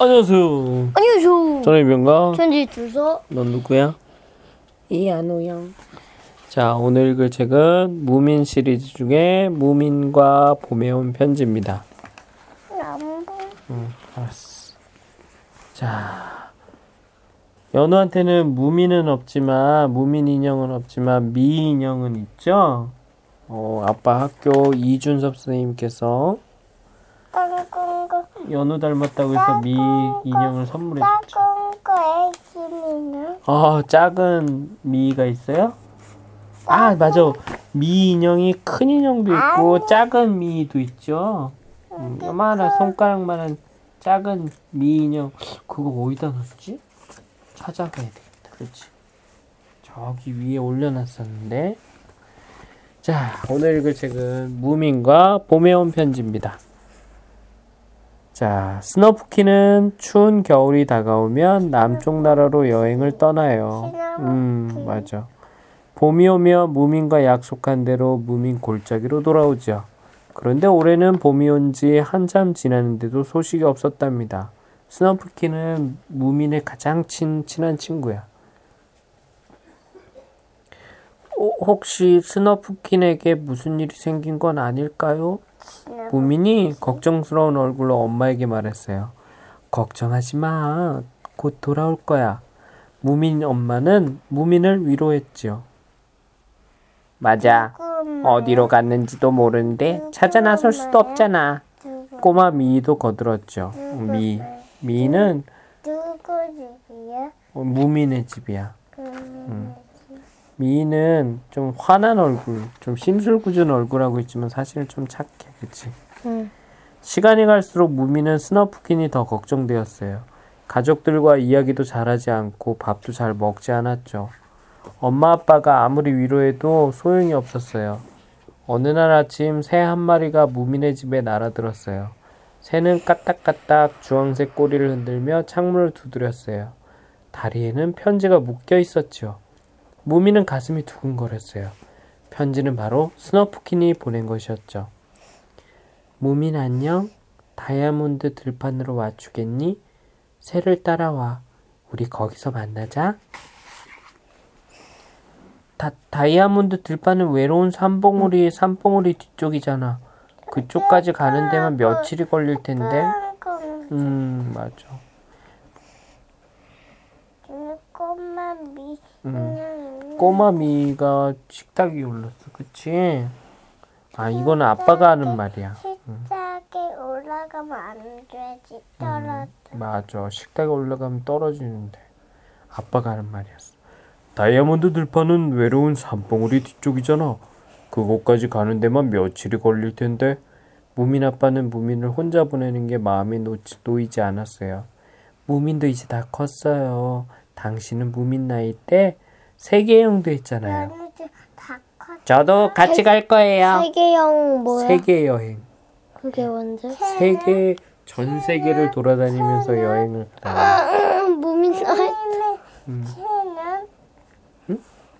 안녕하세요. 안녕하세요. 저는 이병가. 저는 이주서. 넌 누구야? 이안호영. 자, 오늘 읽을 책은 무민 시리즈 중에 무민과 봄에 온 편지입니다. 알았어. 자, 연우한테는 무민은 없지만 무민 인형은 없지만 미 인형은 있죠. 아빠 학교 이준섭 선생님께서 연우 닮았다고 해서 미 인형을 선물해 줬죠. 작은 미가 있어요? 아, 맞아. 미 인형이 큰 인형도 있고 작은 미도 있죠. 요만한 손가락만한 작은 미 인형. 그거 어디다 놨지? 찾아가야 되겠다. 그렇지. 저기 위에 올려놨었는데. 자, 오늘 읽을 책은 무민과 봄에 온 편지입니다. 자, 스너프키는 추운 겨울이 다가오면 남쪽 나라로 여행을 떠나요. 맞아. 봄이 오면 무민과 약속한 대로 무민 골짜기로 돌아오죠. 그런데 올해는 봄이 온 지 한참 지났는데도 소식이 없었답니다. 스너프키는 무민의 가장 친한 친구야. 혹시 스너프킨에게 무슨 일이 생긴 건 아닐까요? 무민이 걱정스러운 얼굴로 엄마에게 말했어요. 걱정하지 마. 곧 돌아올 거야. 무민 엄마는 무민을 위로했지요. 맞아. 어디로 갔는지도 모르는데 찾아 나설 수도 없잖아. 꼬마 미이도 거들었죠. 미이는 무민의 집이야. 미이는 좀 화난 얼굴, 좀 심술궂은 얼굴하고 있지만 사실 좀 착해, 그치? 시간이 갈수록 무민은 스너프킨이 더 걱정되었어요. 가족들과 이야기도 잘하지 않고 밥도 잘 먹지 않았죠. 엄마 아빠가 아무리 위로해도 소용이 없었어요. 어느 날 아침 새 한 마리가 무민의 집에 날아들었어요. 새는 까딱까딱 주황색 꼬리를 흔들며 창문을 두드렸어요. 다리에는 편지가 묶여 있었죠. 무민은 가슴이 두근거렸어요. 편지는 바로 스너프킨이 보낸 것이었죠. 무민 안녕? 다이아몬드 들판으로 와주겠니? 새를 따라와. 우리 거기서 만나자. 다이아몬드 들판은 외로운 산봉우리 뒤쪽이잖아. 그쪽까지 가는 데만 며칠이 걸릴 텐데. 맞아. 꼬마 미가 식탁 위에 올랐어, 그치? 아, 이거는 아빠가 하는 말이야. 식탁에 올라가면 안 되지, 떨어져. 맞아, 식탁에 올라가면 떨어지는데. 아빠가 하는 말이었어. 다이아몬드 들판은 외로운 산봉우리 뒤쪽이잖아. 그곳까지 가는 데만 며칠이 걸릴 텐데. 무민 아빠는 무민을 혼자 보내는 게 마음이 놓이지 않았어요. 무민도 이제 다 컸어요. 당신은 무민 나이 때 세계여행도 했잖아요. 저도 같이 갈 거예요. 세계여행 뭐야? 세계여행. 그게 뭔데? 세계, 전 세계를 돌아다니면서 여행을 가요. 무민 나이 채는? 응?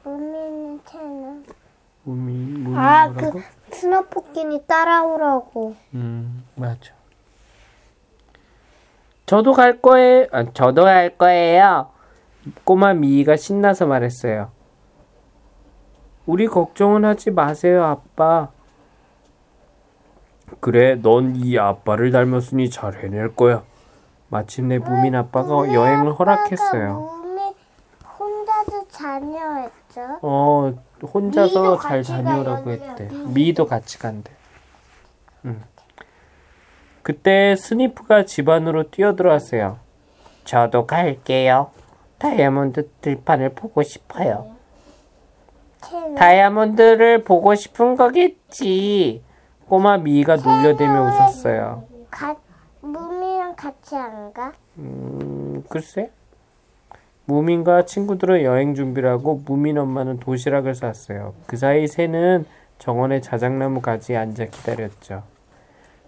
무민 채는? 무민 뭐라고? 그 스너프킨이 따라오라고. 맞아. 저도 갈 거예요. 꼬마 미이가 신나서 말했어요. 우리 걱정은 하지 마세요, 아빠. 그래, 넌 이 아빠를 닮았으니 잘 해낼 거야. 마침내 무민 아빠가 여행을 허락했어요. 무민 혼자서 자녀했죠? 혼자서 잘 다녀오라고 했대. 미이도 같이 간대. 그때 스니프가 집 안으로 뛰어들어왔어요. 저도 갈게요. 다이아몬드 들판을 보고 싶어요. 다이아몬드를 보고 싶은 거겠지. 꼬마 미이가 놀려대며 웃었어요. 무민이랑 같이 안 가? 글쎄. 무민과 친구들은 여행 준비를 하고 무민 엄마는 도시락을 쌌어요. 그 사이 새는 정원의 자작나무 가지에 앉아 기다렸죠.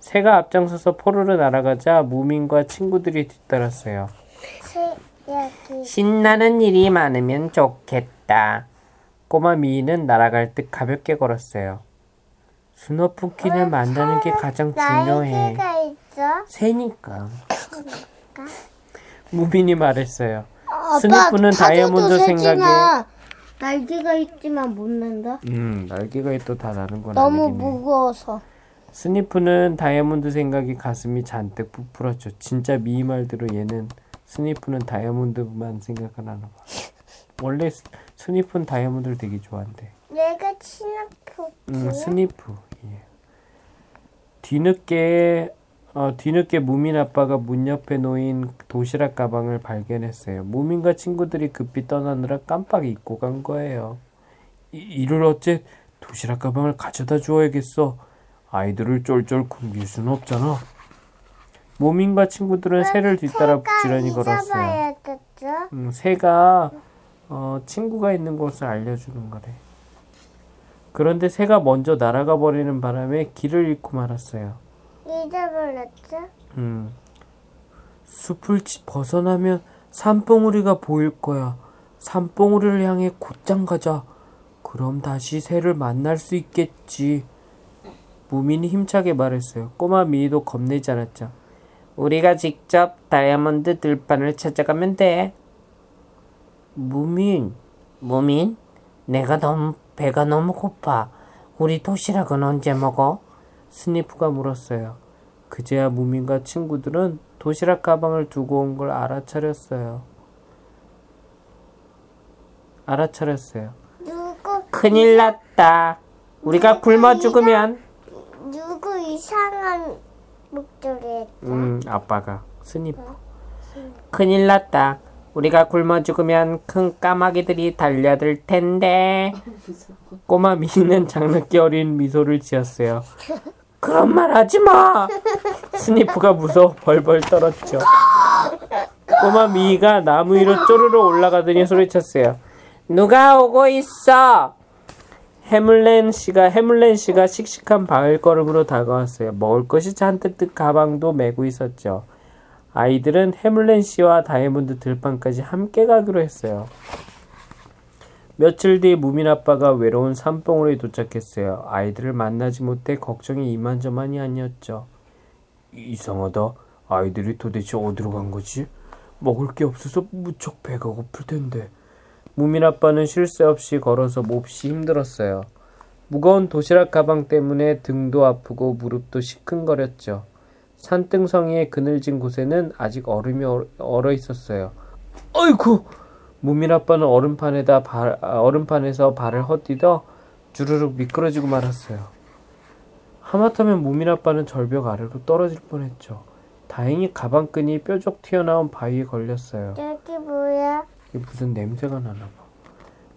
새가 앞장서서 포로로 날아가자 무민과 친구들이 뒤따랐어요. 신나는 일이 많으면 좋겠다. 꼬마 미이는 날아갈 듯 가볍게 걸었어요. 스너프킨을 만나는 게 가장 중요해. 새니까. 할까? 무빈이 말했어요. 스누프는 다이아몬드 생각에 날개가 있지만 못 난다. 날개가 있도 다 나는 건 너무 아니긴 무거워서. 스니프는 다이아몬드 생각에 가슴이 잔뜩 부풀었죠. 진짜 미이 말대로 얘는 스니프는 다이아몬드만 생각하나 봐. 원래 스니프는 다이아몬드를 되게 좋아한대. 얘가 스니프. 스니프. 예. 뒤늦게 무민 아빠가 문 옆에 놓인 도시락 가방을 발견했어요. 무민과 친구들이 급히 떠나느라 깜빡 잊고 간 거예요. 이를 어째 도시락 가방을 가져다 주어야겠어. 아이들을 쫄쫄 굶길 순 없잖아. 무민과 친구들은 새를 뒤따라 부지런히 걸었어요. 새가 친구가 있는 곳을 알려주는 거래. 그런데 새가 먼저 날아가 버리는 바람에 길을 잃고 말았어요. 잊어버렸죠? 숲을 벗어나면 산봉우리가 보일 거야. 산봉우리를 향해 곧장 가자. 그럼 다시 새를 만날 수 있겠지. 무민이 힘차게 말했어요. 꼬마 미이도 겁내지 않았죠. 우리가 직접 다이아몬드 들판을 찾아가면 돼. 무민? 배가 너무 고파. 우리 도시락은 언제 먹어? 스니프가 물었어요. 그제야 무민과 친구들은 도시락 가방을 두고 온 걸 알아차렸어요. 큰일 났다. 우리가 굶어 죽으면. 누구 이상한 목소리였죠? 아빠가. 스니프. 큰일 났다. 우리가 굶어 죽으면 큰 까마귀들이 달려들 텐데. 꼬마 미는 장난기 어린 미소를 지었어요. 그런 말 하지 마. 스니프가 무서워 벌벌 떨었죠. 꼬마 미이가 나무 위로 쪼르르 올라가더니 소리쳤어요. 누가 오고 있어? 해물렌 씨가 씩씩한 발걸음으로 다가왔어요. 먹을 것이 잔뜩 가방도 메고 있었죠. 아이들은 해물렌 씨와 다이아몬드 들판까지 함께 가기로 했어요. 며칠 뒤 무민 아빠가 외로운 산봉우리에 도착했어요. 아이들을 만나지 못해 걱정이 이만저만이 아니었죠. 이상하다. 아이들이 도대체 어디로 간 거지? 먹을 게 없어서 무척 배가 고플 텐데. 무민 아빠는 쉴 새 없이 걸어서 몹시 힘들었어요. 무거운 도시락 가방 때문에 등도 아프고 무릎도 시큰거렸죠. 산등성이의 그늘진 곳에는 아직 얼음이 얼어 있었어요. 아이고! 무민 아빠는 얼음판에서 발을 헛디뎌 주르륵 미끄러지고 말았어요. 하마터면 무민 아빠는 절벽 아래로 떨어질 뻔했죠. 다행히 가방끈이 뾰족 튀어나온 바위에 걸렸어요. 여기 뭐야? 이게 무슨 냄새가 나나 봐.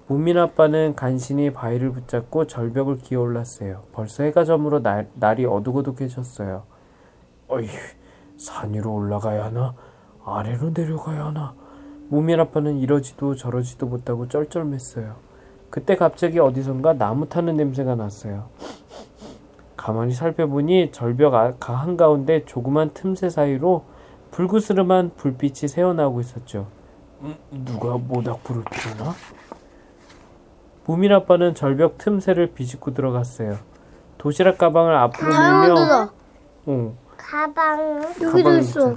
무민 아빠는 간신히 바위를 붙잡고 절벽을 기어올랐어요. 벌써 해가 저물어 날이 어둑어둑해졌어요. 어이, 산 위로 올라가야 하나? 아래로 내려가야 하나? 무민 아빠는 이러지도 저러지도 못하고 쩔쩔맸어요. 그때 갑자기 어디선가 나무 타는 냄새가 났어요. 가만히 살펴보니 절벽 한가운데 조그만 틈새 사이로 불그스름한 불빛이 새어나오고 있었죠. 누가 모닥불을 피우나? 무민 아빠는 절벽 틈새를 비집고 들어갔어요. 도시락 가방을 앞으로 밀며 가방 여기도 있어.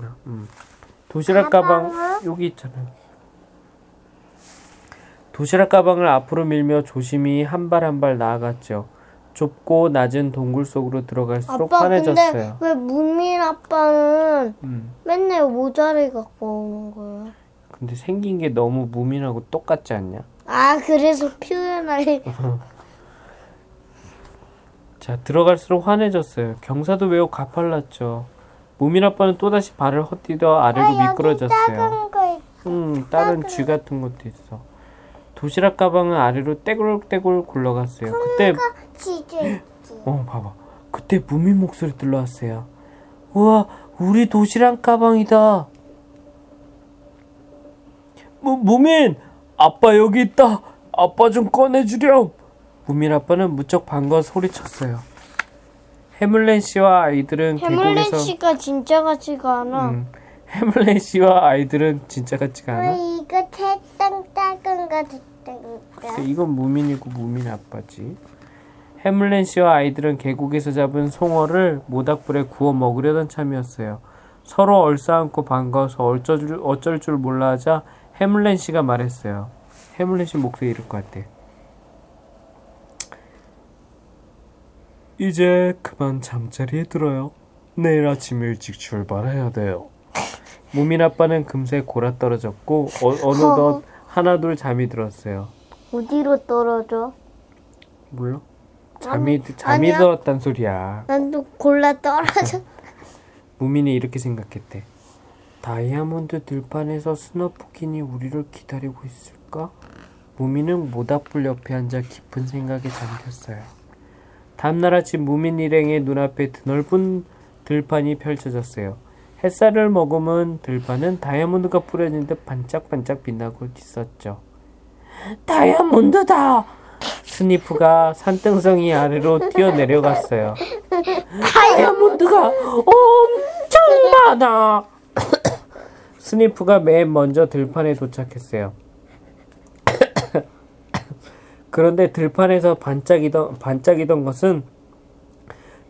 도시락 가방 여기 있잖아. 도시락 가방을 앞으로 밀며 조심히 한 발 한 발 나아갔죠. 좁고 낮은 동굴 속으로 들어갈수록 환해졌어요. 근데 왜 무민 아빠는 맨날 모자를 갖고 오는 거야? 근데 생긴 게 너무 무민하고 똑같지 않냐? 아, 그래서 표현할. 자, 들어갈수록 환해졌어요. 경사도 매우 가팔랐죠. 무민 아빠는 또다시 발을 헛디뎌 아래로 미끄러졌어요. 작은 거 있어. 다른 쥐 같은 것도 있어. 도시락 가방은 아래로 떼굴떼굴 굴러갔어요. 그때 봐봐. 그때 무민 목소리 들려왔어요. 우와, 우리 도시락 가방이다. 무민, 아빠 여기 있다. 아빠 좀 꺼내주렴. 무민 아빠는 무척 반가워 소리쳤어요. 해물렌 씨와 아이들은 해물렌 씨와 아이들은 진짜 같지가 않아. 이거 작은 거 됐다. 이건 무민이고 무민 아빠지. 해물렌 씨와 아이들은 계곡에서 잡은 송어를 모닥불에 구워 먹으려던 참이었어요. 서로 얼싸안고 반가워서 어쩔 줄 몰라 하자 해물렌 씨가 말했어요. 해물렌 씨 목소리 이럴 것 같아. 이제 그만 잠자리에 들어요. 내일 아침 일찍 출발해야 돼요. 무민 아빠는 금세 골아 떨어졌고 어느덧 하나둘 잠이 들었어요. 어디로 떨어져? 몰라. 잠이 아니야. 들었단 소리야. 난 또 골라 떨어져. 무민이 이렇게 생각했대. 다이아몬드 들판에서 스너프킨이 우리를 기다리고 있을까? 무민은 모닥불 옆에 앉아 깊은 생각에 잠겼어요. 다음날 아침 무민 일행의 눈앞에 드넓은 들판이 펼쳐졌어요. 햇살을 머금은 들판은 다이아몬드가 뿌려진 듯 반짝반짝 빛나고 있었죠. 다이아몬드다! 스니프가 산등성이 아래로 뛰어내려갔어요. 다이아몬드가 엄청 많아! 스니프가 맨 먼저 들판에 도착했어요. 그런데 들판에서 반짝이던 것은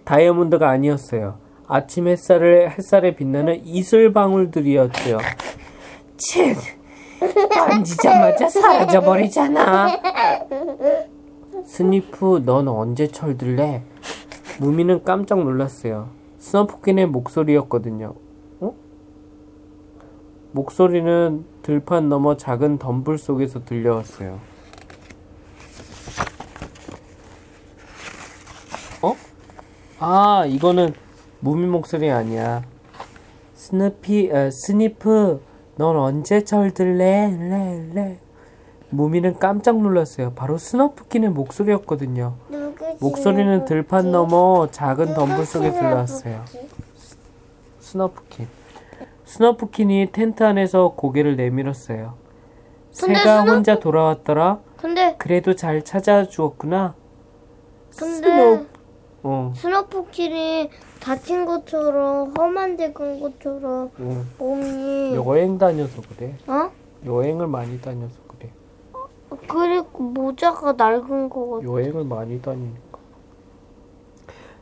다이아몬드가 아니었어요. 아침 햇살에 빛나는 이슬방울들이었죠. 쉿! 던지자마자 사라져버리잖아. 스니프, 넌 언제 철들래? 무미는 깜짝 놀랐어요. 스너프킨의 목소리였거든요. 어? 목소리는 들판 너머 작은 덤불 속에서 들려왔어요. 어? 아, 이거는 무미 목소리 아니야. 스니프, 넌 언제 철들래? 무미는 깜짝 놀랐어요. 바로 스너프킨의 목소리였거든요. 목소리는 들판 넘어 작은 덤불 속에 들려왔어요. 스너프킨. 스너프킨이 텐트 안에서 고개를 내밀었어요. 새가 혼자 돌아왔더라. 그래도 잘 찾아주었구나. 스너프킨이 다친 것처럼 험한 데 간 것처럼 몸이 여행 다녀서 그래. 어? 여행을 많이 다녀서 그래. 그리고 모자가 낡은 것 같아. 여행을 많이 다니니까.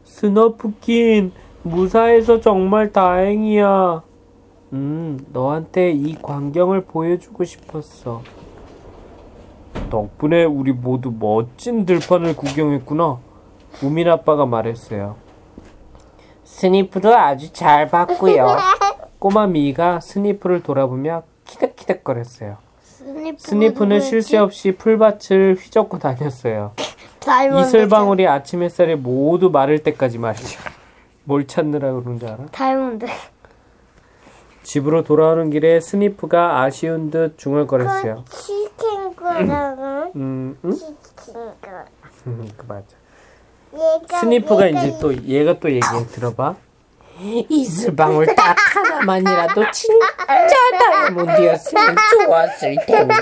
스너프킨 무사해서 정말 다행이야. 너한테 이 광경을 보여주고 싶었어. 덕분에 우리 모두 멋진 들판을 구경했구나. 우민 아빠가 말했어요. 스니프도 아주 잘 봤고요. 꼬마 미이가 스니프를 돌아보며 키득키득거렸어요. 스니프는 쉴 새 없이 풀밭을 휘젓고 다녔어요. 이슬방울이 아침 햇살에 모두 마를 때까지 말이죠. 뭘 찾느라 그런 줄 알아? 다이아몬드. 집으로 돌아오는 길에 스니프가 아쉬운 듯 중얼거렸어요. 치킨 거라고? 치킨 거라. 그 맞아. 스니프가 이제 또 얘가 또 얘기해. 들어봐. 이슬방울 딱 하나만이라도 진짜 다이아몬드였으면 좋았을 텐데.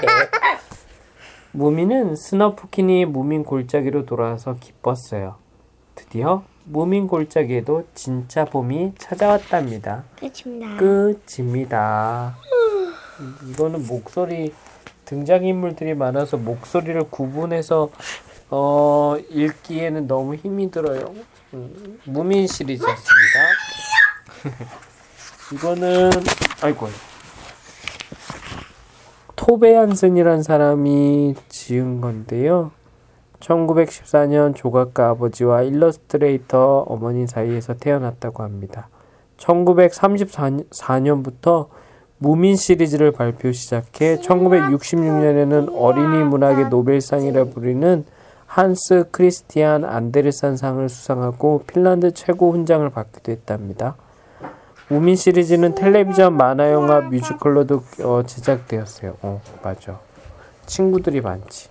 무민은 스너프킨이 무민 골짜기로 돌아와서 기뻤어요. 드디어 무민 골짜기에도 진짜 봄이 찾아왔답니다. 끝입니다. 이거는 목소리 등장인물들이 많아서 목소리를 구분해서 읽기에는 너무 힘이 들어요. 무민 시리즈였습니다. 이거는 아이고 토베 한슨이란 사람이 지은 건데요. 1914년 조각가 아버지와 일러스트레이터 어머니 사이에서 태어났다고 합니다. 1934년부터 무민 시리즈를 발표 시작해 1966년에는 어린이 문학의 노벨상이라 부르는 한스 크리스티안 안데르센상을 수상하고 핀란드 최고 훈장을 받기도 했답니다. 무민 시리즈는 텔레비전, 만화, 영화, 뮤지컬로도 제작되었어요. 맞아. 친구들이 많지.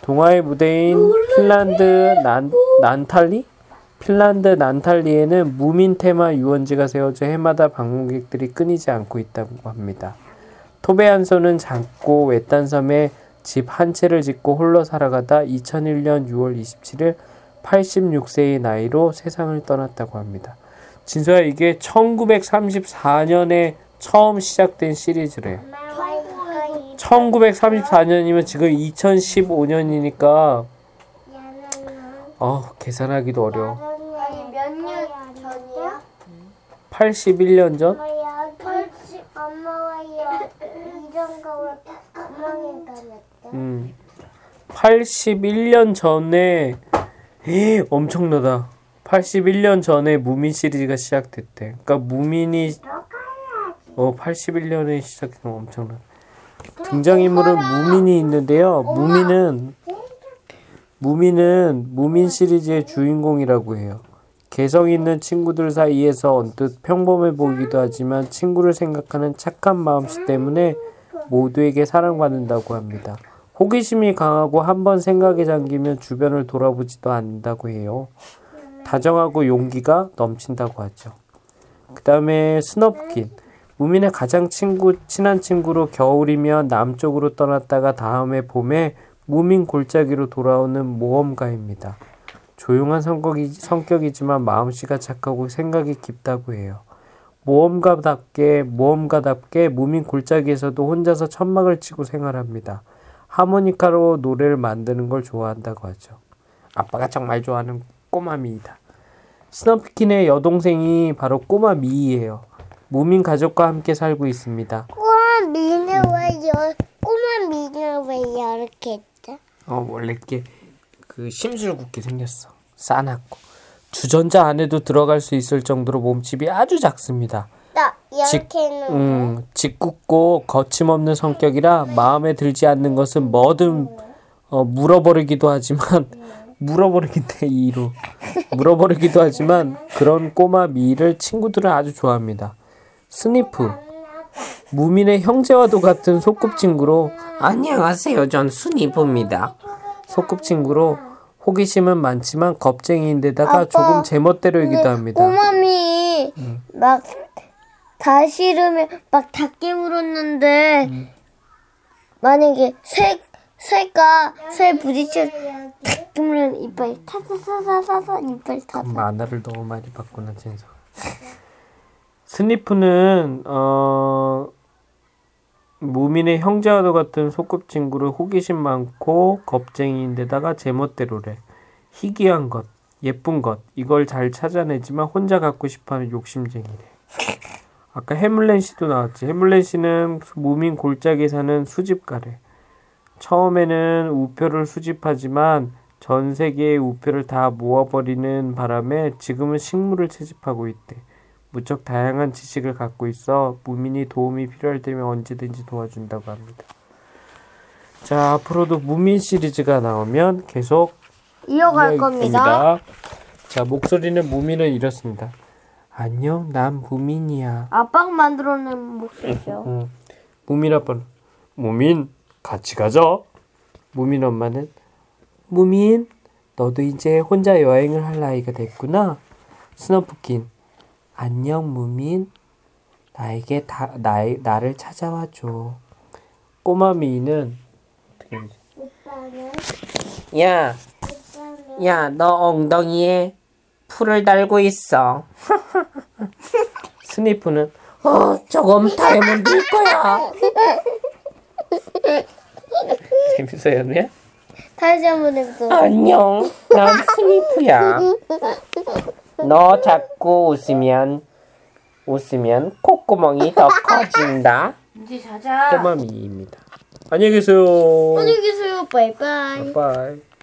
동화의 무대인 핀란드 난탈리? 핀란드 난탈리에는 무민 테마 유원지가 세워져 해마다 방문객들이 끊이지 않고 있다고 합니다. 토베 한슨은 작고 외딴 섬에 집 한 채를 짓고 홀로 살아가다 2001년 6월 27일 86세의 나이로 세상을 떠났다고 합니다. 진서야, 이게 1934년에 처음 시작된 시리즈래요. 1934년이면 지금 2015년이니까 계산하기도 어려워. 몇 년 전이야? 81년 전? 엄마와 이전과 분명히 다녔다. 81년 전에 에이, 엄청나다. 81년 전에 무민 시리즈가 시작됐대. 그러니까 무민이 81년에 시작해서 엄청나다. 등장인물은 무민이 있는데요. 무민은 무민 시리즈의 주인공이라고 해요. 개성 있는 친구들 사이에서 언뜻 평범해 보이기도 하지만 친구를 생각하는 착한 마음씨 때문에 모두에게 사랑받는다고 합니다. 호기심이 강하고 한번 생각에 잠기면 주변을 돌아보지도 않는다고 해요. 다정하고 용기가 넘친다고 하죠. 그 다음에 스눕킨. 무민의 가장 친한 친구로 겨울이면 남쪽으로 떠났다가 다음해 봄에 무민 골짜기로 돌아오는 모험가입니다. 조용한 성격이지만 마음씨가 착하고 생각이 깊다고 해요. 모험가답게 무민 골짜기에서도 혼자서 천막을 치고 생활합니다. 하모니카로 노래를 만드는 걸 좋아한다고 하죠. 아빠가 정말 좋아하는 꼬마미이다. 스너프킨의 여동생이 바로 꼬마미이예요. 무민 가족과 함께 살고 있습니다. 꼬마미는 왜 이렇게 했죠? 원래 이렇게 심술궂게 생겼어. 싸납고 주전자 안에도 들어갈 수 있을 정도로 몸집이 아주 작습니다. 짓궂고 거침없는 성격이라 마음에 들지 않는 것은 뭐든 물어버리기도 하지만 물어버리기도 하지만 그런 꼬마 미를 친구들은 아주 좋아합니다. 스니프. 무민의 형제와도 같은 소꿉친구로 안녕하세요, 전 스니프입니다. 소꿉친구로 호기심은 많지만 겁쟁이인데다가 아빠, 조금 제멋대로이기도 합니다. 꼬마미 막 다 싫으면 막 다 깨물었는데 만약에 쇠 부딪혀 탁 깨물면 이빨이 타사사사사 이빨이 타사. 만화를 너무 많이 봤구나 진서. 스니프는 무민의 형제와도 같은 소꿉친구를 호기심 많고 겁쟁이인데다가 제멋대로래. 희귀한 것, 예쁜 것 이걸 잘 찾아내지만 혼자 갖고 싶어하는 욕심쟁이래. 아까 해물렌 씨도 나왔지. 해물렌 씨는 무민 골짜기에 사는 수집가래. 처음에는 우표를 수집하지만 전 세계의 우표를 다 모아버리는 바람에 지금은 식물을 채집하고 있대. 무척 다양한 지식을 갖고 있어 무민이 도움이 필요할 때면 언제든지 도와준다고 합니다. 자, 앞으로도 무민 시리즈가 나오면 계속 이어갈 겁니다. 자, 목소리는 무민은 이렇습니다. 안녕, 난 무민이야. 아빠가 만들어낸 목소리죠. 무민 아빠는 무민, 같이 가자. 무민 엄마는 무민, 너도 이제 혼자 여행을 할 나이가 됐구나. 스너프킨 안녕 무민, 나에게 나를 찾아와 줘. 꼬마미는 야, 너 엉덩이에 풀을 달고 있어. 스니프는 저건 다이아몬드일 거야. 재밌어요, 언니야? 다시 한번 해줘. 안녕, 난 스니프야. 너 자꾸 웃으면 콧구멍이 더 커진다. 이제 자자. 꼬마미입니다. 안녕히 계세요. 안녕히 계세요. 바이바이. 바이바이.